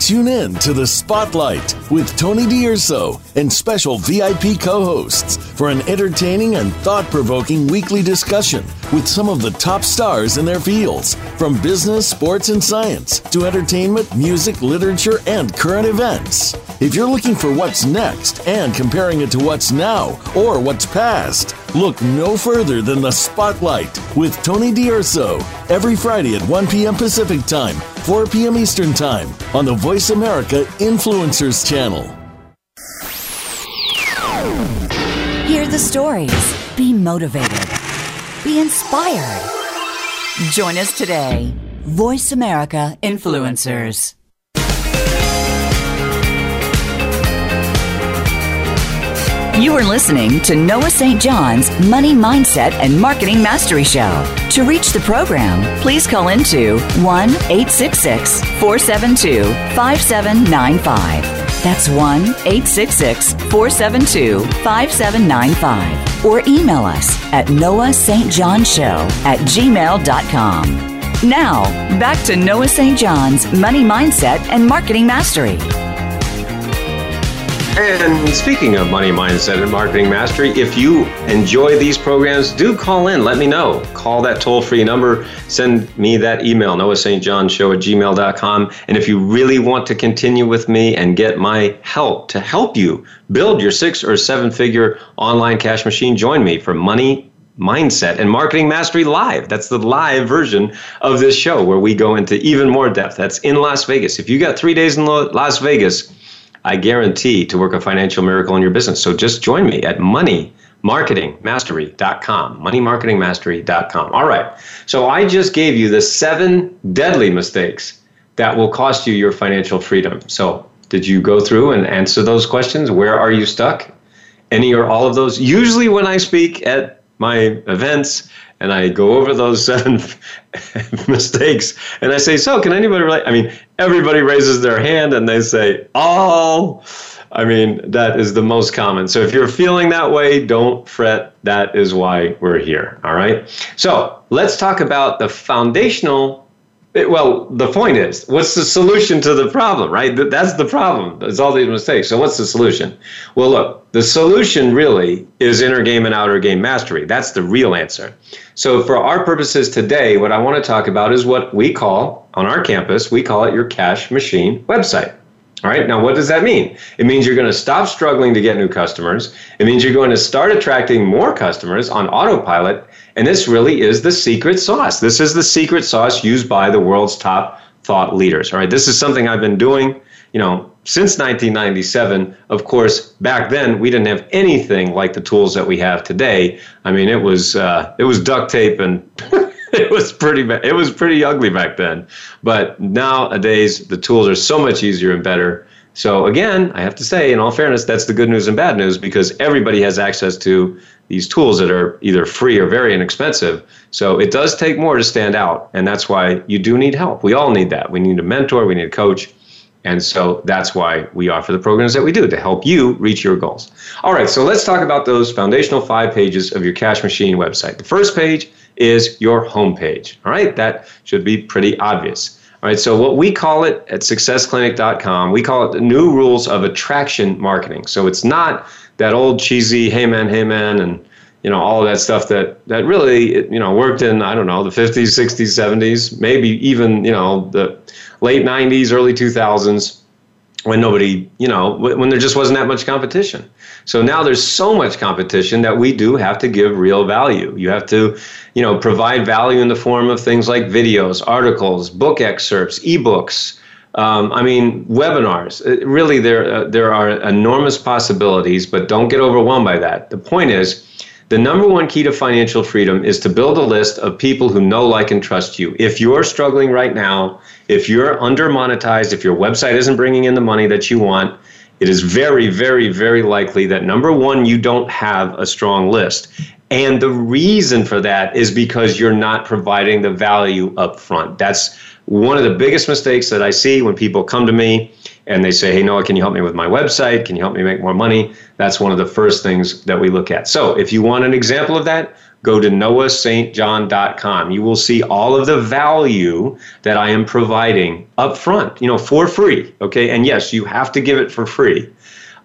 Tune in to The Spotlight with Tony D'Urso and special V I P co-hosts for an entertaining and thought-provoking weekly discussion with some of the top stars in their fields, from business, sports, and science to entertainment, music, literature, and current events. If you're looking for what's next and comparing it to what's now or what's past, look no further than The Spotlight with Tony D'Urso every Friday at one p.m. Pacific Time, four p.m. Eastern Time on the Voice America Influencers Channel. the stories, be motivated, be inspired. Join us today. Voice America Influencers. You are listening to Noah Saint John's Money Mindset and Marketing Mastery Show. To reach the program, please call into one eight six six, four seven two, five seven nine five. That's one eight six six, four seven two, five seven nine five. Or email us at noah s t john show at gmail dot com. Now, back to Noah Saint John's Money Mindset and Marketing Mastery. And speaking of Money Mindset and Marketing Mastery, if you enjoy these programs, do call in. Let me know. Call that toll-free number. Send me that email, noah s t john show at gmail dot com. And if you really want to continue with me and get my help to help you build your six- or seven-figure online cash machine, join me for Money Mindset and Marketing Mastery Live. That's the live version of this show where we go into even more depth. That's in Las Vegas. If you got three days in Las Vegas, I guarantee to work a financial miracle in your business. So just join me at money marketing mastery dot com, money marketing mastery dot com. All right. So I just gave you the seven deadly mistakes that will cost you your financial freedom. So did you go through and answer those questions? Where are you stuck? Any or all of those? Usually when I speak at my events and I go over those seven mistakes and I say, so can anybody relate? I mean, everybody raises their hand and they say, all. I mean, that is the most common. So if you're feeling that way, don't fret. That is why we're here. All right. So let's talk about the foundational. Well, the point is, what's the solution to the problem, right? That's the problem. It's all these mistakes. So what's the solution? Well, look, the solution really is inner game and outer game mastery. That's the real answer. So for our purposes today, what I want to talk about is what we call on our campus, we call it your cash machine website. All right. Now, what does that mean? It means you're going to stop struggling to get new customers. It means you're going to start attracting more customers on autopilot. And this really is the secret sauce. This is the secret sauce used by the world's top thought leaders. All right. This is something I've been doing, you know, since nineteen ninety-seven. Of course, back then we didn't have anything like the tools that we have today. I mean, it was uh, it was duct tape and it was pretty it was pretty ugly back then. But nowadays, the tools are so much easier and better. So again, I have to say, in all fairness, that's the good news and bad news, because everybody has access to these tools that are either free or very inexpensive. So it does take more to stand out. And that's why you do need help. We all need that. We need a mentor. We need a coach. And so that's why we offer the programs that we do to help you reach your goals. All right. So let's talk about those foundational five pages of your cash machine website. The first page is your homepage. All right. That should be pretty obvious. All right, so what we call it at success clinic dot com, we call it the new rules of attraction marketing. So it's not that old cheesy, hey man, hey man, and you know all of that stuff that that really you know worked in, I don't know, the fifties, sixties, seventies, maybe even you know the late nineties, early two thousands, when nobody, you know, when there just wasn't that much competition. So now there's so much competition that we do have to give real value. You have to, you know, provide value in the form of things like videos, articles, book excerpts, ebooks. Um, I mean, webinars. It, really, there uh, there are enormous possibilities, but don't get overwhelmed by that. The point is, the number one key to financial freedom is to build a list of people who know, like, and trust you. If you're struggling right now, if you're under monetized, if your website isn't bringing in the money that you want, it is very, very, very likely that number one, you don't have a strong list. And the reason for that is because you're not providing the value up front. That's one of the biggest mistakes that I see when people come to me and they say, hey, Noah, can you help me with my website? Can you help me make more money? That's one of the first things that we look at. So if you want an example of that, go to noah s t john dot com. You will see all of the value that I am providing up front, you know, for free. Okay. And yes, you have to give it for free.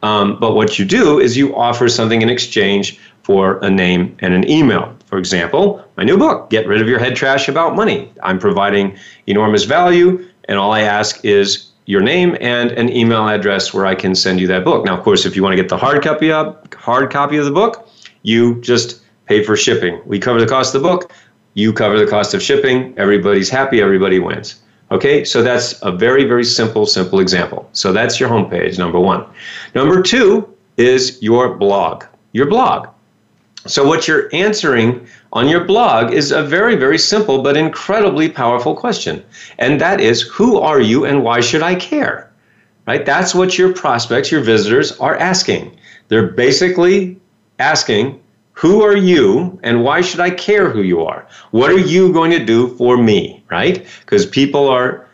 Um, but what you do is you offer something in exchange for a name and an email. For example, my new book, Get Rid of Your Head Trash About Money. I'm providing enormous value, and all I ask is your name and an email address where I can send you that book. Now, of course, if you want to get the hard copy up, hard copy of the book, you just pay for shipping. We cover the cost of the book. You cover the cost of shipping. Everybody's happy. Everybody wins. Okay, so that's a very, very simple, simple example. So that's your homepage, number one. Number two is your blog. Your blog. So what you're answering on your blog is a very, very simple but incredibly powerful question. And that is, who are you and why should I care? Right? That's what your prospects, your visitors are asking. They're basically asking, who are you and why should I care who you are? What are you going to do for me? Right? Because people are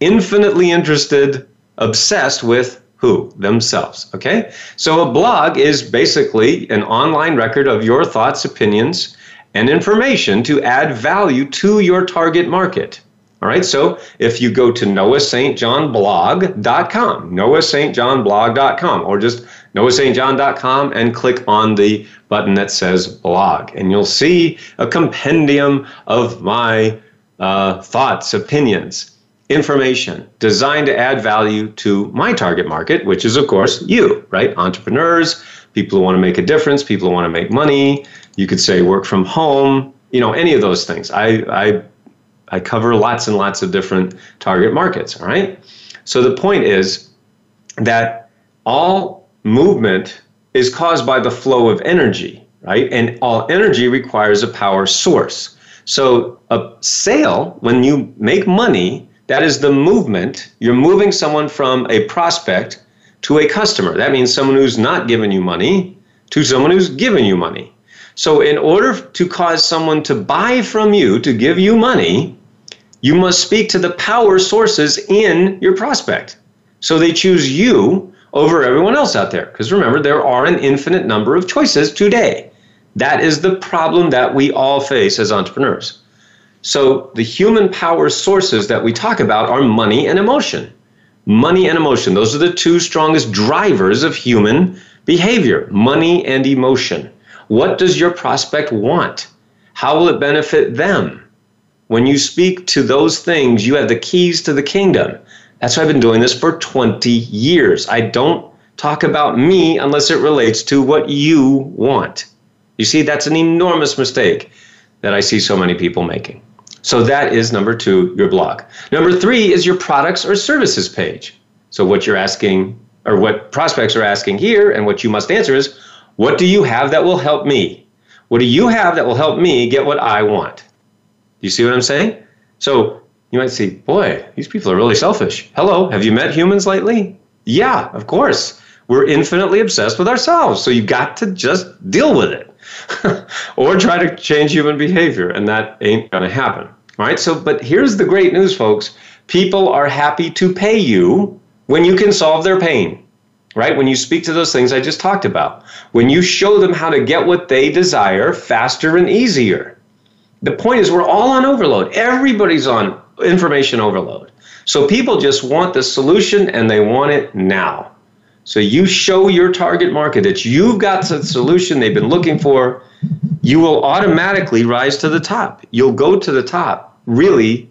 infinitely interested, obsessed with who? Themselves. Okay? So a blog is basically an online record of your thoughts, opinions, and information to add value to your target market. All right? So if you go to Noah Saint John Blog dot com, Noah Saint John Blog dot com, or just Noah Saint John dot com and click on the button that says blog, and you'll see a compendium of my uh, thoughts, opinions, information designed to add value to my target market, which is, of course, you, right? Entrepreneurs, people who want to make a difference, people who want to make money. You could say work from home, you know, any of those things. I, I, I cover lots and lots of different target markets, all right? So the point is that all movement is caused by the flow of energy, right? And all energy requires a power source. So a sale, when you make money, that is the movement. You're moving someone from a prospect to a customer. That means someone who's not giving you money to someone who's giving you money. So in order to cause someone to buy from you, to give you money, you must speak to the power sources in your prospect. So they choose you over everyone else out there. Because remember, there are an infinite number of choices today. That is the problem that we all face as entrepreneurs. So the human power sources that we talk about are money and emotion. Money and emotion. Those are the two strongest drivers of human behavior. Money and emotion. What does your prospect want? How will it benefit them? When you speak to those things, you have the keys to the kingdom. That's why I've been doing this for twenty years. I don't talk about me unless it relates to what you want. You see, that's an enormous mistake that I see so many people making. So that is number two, your blog. Number three is your products or services page. So what you're asking, or what prospects are asking here, and what you must answer is, what do you have that will help me? What do you have that will help me get what I want? You see what I'm saying? So you might say, boy, these people are really selfish. Hello, have you met humans lately? Yeah, of course. We're infinitely obsessed with ourselves. So you got to just deal with it. Or try to change human behavior, and that ain't going to happen. All right? So, but here's the great news, folks. People are happy to pay you when you can solve their pain, right? When you speak to those things I just talked about, when you show them how to get what they desire faster and easier. The point is, we're all on overload. Everybody's on information overload. So people just want the solution, and they want it now. So you show your target market that you've got the solution they've been looking for, you will automatically rise to the top. You'll go to the top, really,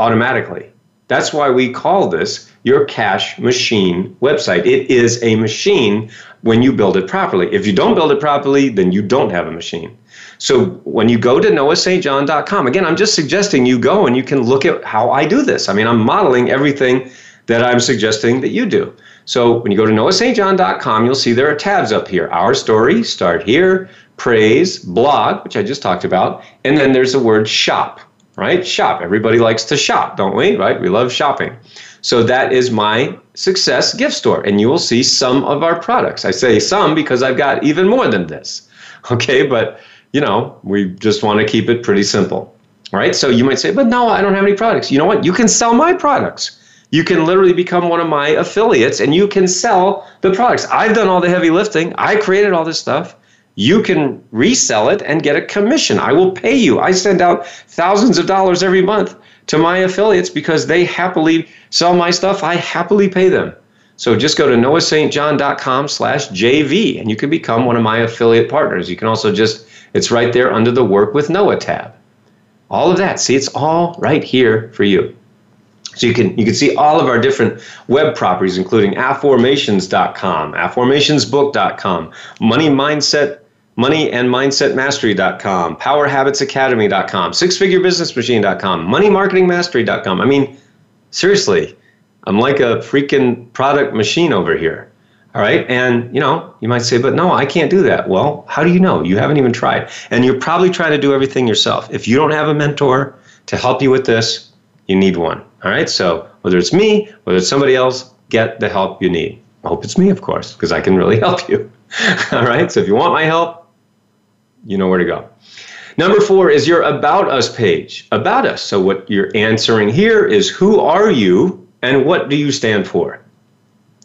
automatically. That's why we call this your cash machine website. It is a machine when you build it properly. If you don't build it properly, then you don't have a machine. So when you go to Noah Saint John dot com, again, I'm just suggesting you go and you can look at how I do this. I mean, I'm modeling everything that I'm suggesting that you do. So when you go to Noah Saint John dot com, you'll see there are tabs up here. Our story, start here, praise, blog, which I just talked about, and then there's the word shop, right? Shop. Everybody likes to shop, don't we? Right? We love shopping. So that is my Success Gift Store, and you will see some of our products. I say some because I've got even more than this, okay? But, you know, we just want to keep it pretty simple, all right? So you might say, but no, I don't have any products. You know what? You can sell my products. You can literally become one of my affiliates and you can sell the products. I've done all the heavy lifting. I created all this stuff. You can resell it and get a commission. I will pay you. I send out thousands of dollars every month to my affiliates because they happily sell my stuff. I happily pay them. So just go to Noah Saint John dot com slash J V and you can become one of my affiliate partners. You can also just, it's right there under the Work with Noah tab. All of that. See, it's all right here for you. So you can you can see all of our different web properties, including Afformations dot com, Afformations Book dot com, Money Mindset, Money and Mindset Mastery dot com, Power Habits Academy dot com, six figure business machine dot com, Money Marketing Mastery dot com. I mean, seriously, I'm like a freaking product machine over here. I All right. And, you know, you might say, but no, I can't do that. Well, how do you know? You haven't even tried. And you're probably trying to do everything yourself. If you don't have a mentor to help you with this, you need one. All right. So whether it's me, whether it's somebody else, get the help you need. I hope it's me, of course, because I can really help you. All right. So if you want my help, you know where to go. Number four is your About Us page. About Us. So what you're answering here is, who are you and what do you stand for?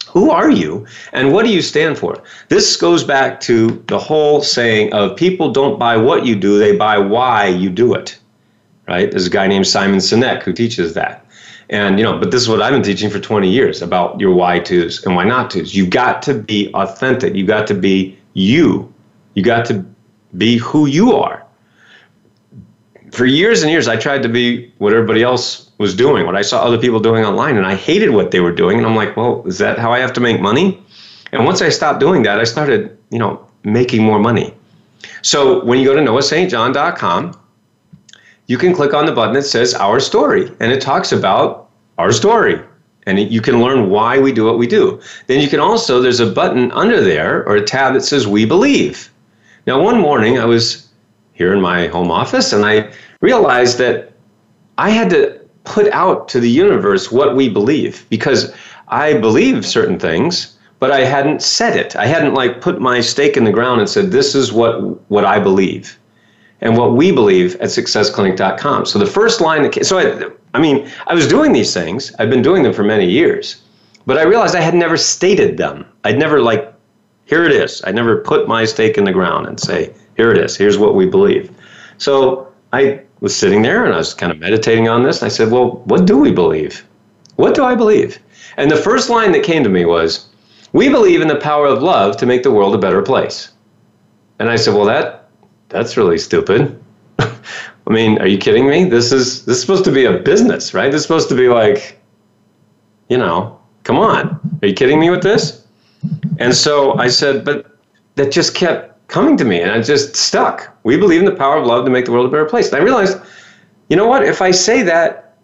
Who are you and what do you stand for? This goes back to the whole saying of, people don't buy what you do, they buy why you do it, right? There's a guy named Simon Sinek who teaches that. And, you know, but this is what I've been teaching for twenty years about your why tos and why not tos. You got to be authentic. You got to be you. You got to be who you are. For years and years, I tried to be what everybody else was doing, what I saw other people doing online, and I hated what they were doing. And I'm like, well, is that how I have to make money? And once I stopped doing that, I started, you know, making more money. So when you go to Noah Saint John dot com, you can click on the button that says Our Story, and it talks about our story. And you can learn why we do what we do. Then you can also, there's a button under there or a tab that says We Believe. Now, one morning I was here in my home office and I realized that I had to put out to the universe what we believe, because I believe certain things, but I hadn't said it. I hadn't like put my stake in the ground and said, this is what, what I believe. And what we believe at Success Clinic dot com. So the first line, that came, so I, I mean, I was doing these things. I've been doing them for many years, but I realized I had never stated them. I'd never like, here it is. I never put my stake in the ground and say, here it is. Here's what we believe. So I was sitting there and I was kind of meditating on this. And I said, well, what do we believe? What do I believe? And the first line that came to me was, we believe in the power of love to make the world a better place. And I said, well, that, that's really stupid. I mean, are you kidding me? This is this is supposed to be a business, right? This is supposed to be like, you know, come on. Are you kidding me with this? And so I said, but that just kept coming to me and I just stuck. We believe in the power of love to make the world a better place. And I realized, you know what? If I say that,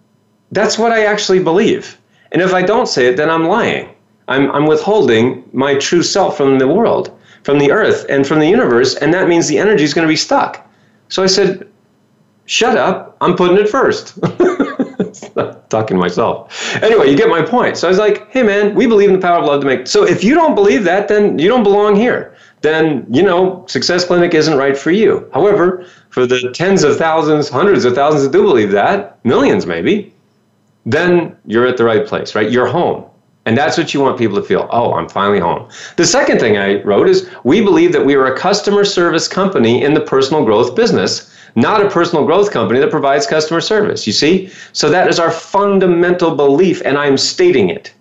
that's what I actually believe. And if I don't say it, then I'm lying. I'm, I'm withholding my true self from the world, from the earth and from the universe, and that means the energy is going to be stuck. So I said, shut up, I'm putting it first. Talking to myself. Anyway, you get my point. So I was like, hey man, we believe in the power of love to make, so if you don't believe that, then you don't belong here. Then, you know, Success Clinic isn't right for you. However, for the tens of thousands, hundreds of thousands that do believe that, millions maybe, then you're at the right place, right? You're home. And that's what you want people to feel. Oh, I'm finally home. The second thing I wrote is, we believe that we are a customer service company in the personal growth business, not a personal growth company that provides customer service. You see? So that is our fundamental belief, and I'm stating it.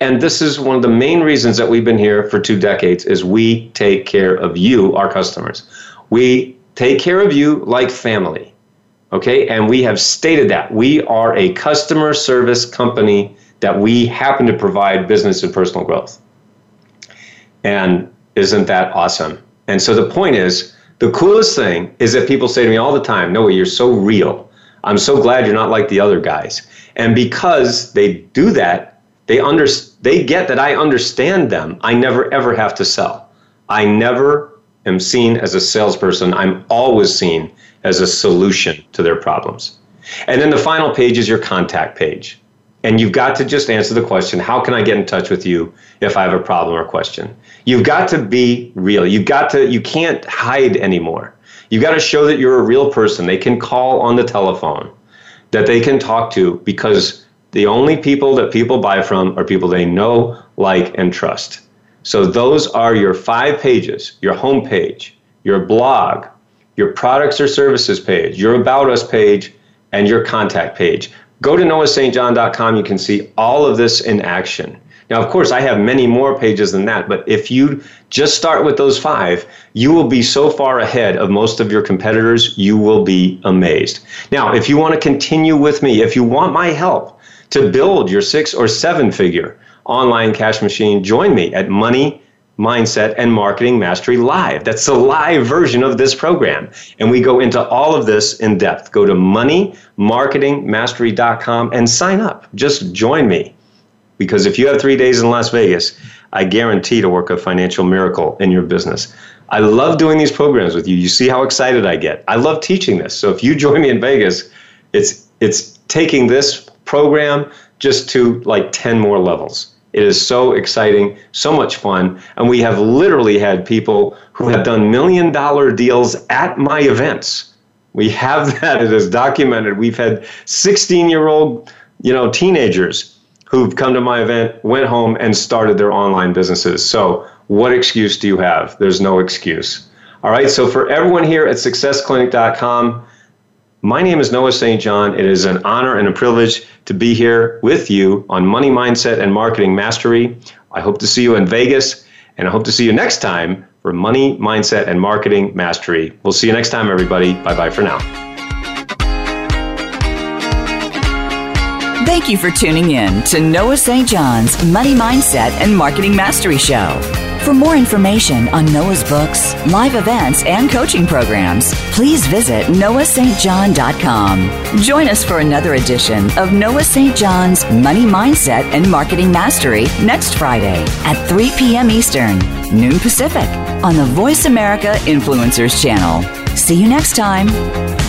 And this is one of the main reasons that we've been here for two decades is we take care of you, our customers. We take care of you like family. Okay? And we have stated that. We are a customer service company that we happen to provide business and personal growth. And isn't that awesome? And so the point is, the coolest thing is that people say to me all the time, Noah, you're so real. I'm so glad you're not like the other guys. And because they do that, they under, they get that I understand them. I never ever have to sell. I never am seen as a salesperson. I'm always seen as a solution to their problems. And then the final page is your contact page. And you've got to just answer the question, how can I get in touch with you if I have a problem or question? You've got to be real. You've got to, you can't hide anymore. You've got to show that you're a real person. They can call on the telephone, that they can talk to, because the only people that people buy from are people they know, like, and trust. So those are your five pages, your homepage, your blog, your products or services page, your About Us page, and your contact page. Go to Noah Saint John dot com. You can see all of this in action. Now, of course, I have many more pages than that, but if you just start with those five, you will be so far ahead of most of your competitors, you will be amazed. Now, if you want to continue with me, if you want my help to build your six or seven figure online cash machine, join me at Money Mindset and Marketing Mastery Live. That's the live version of this program. And we go into all of this in depth. Go to money marketing mastery dot com and sign up. Just join me. Because if you have three days in Las Vegas, I guarantee to work a financial miracle in your business. I love doing these programs with you. You see how excited I get. I love teaching this. So if you join me in Vegas, it's it's taking this program just to like ten more levels. It is so exciting, so much fun, and we have literally had people who have done million-dollar deals at my events. We have that. It is documented. We've had sixteen-year-old, you know, teenagers who've come to my event, went home, and started their online businesses. So what excuse do you have? There's no excuse. All right, so for everyone here at Success Clinic dot com, my name is Noah Saint John. It is an honor and a privilege to be here with you on Money Mindset and Marketing Mastery. I hope to see you in Vegas, and I hope to see you next time for Money Mindset and Marketing Mastery. We'll see you next time, everybody. Bye-bye for now. Thank you for tuning in to Noah Saint John's Money Mindset and Marketing Mastery Show. For more information on Noah's books, live events, and coaching programs, please visit Noah St John dot com. Join us for another edition of Noah Saint John's Money Mindset and Marketing Mastery next Friday at three p.m. Eastern, noon Pacific, on the Voice America Influencers Channel. See you next time.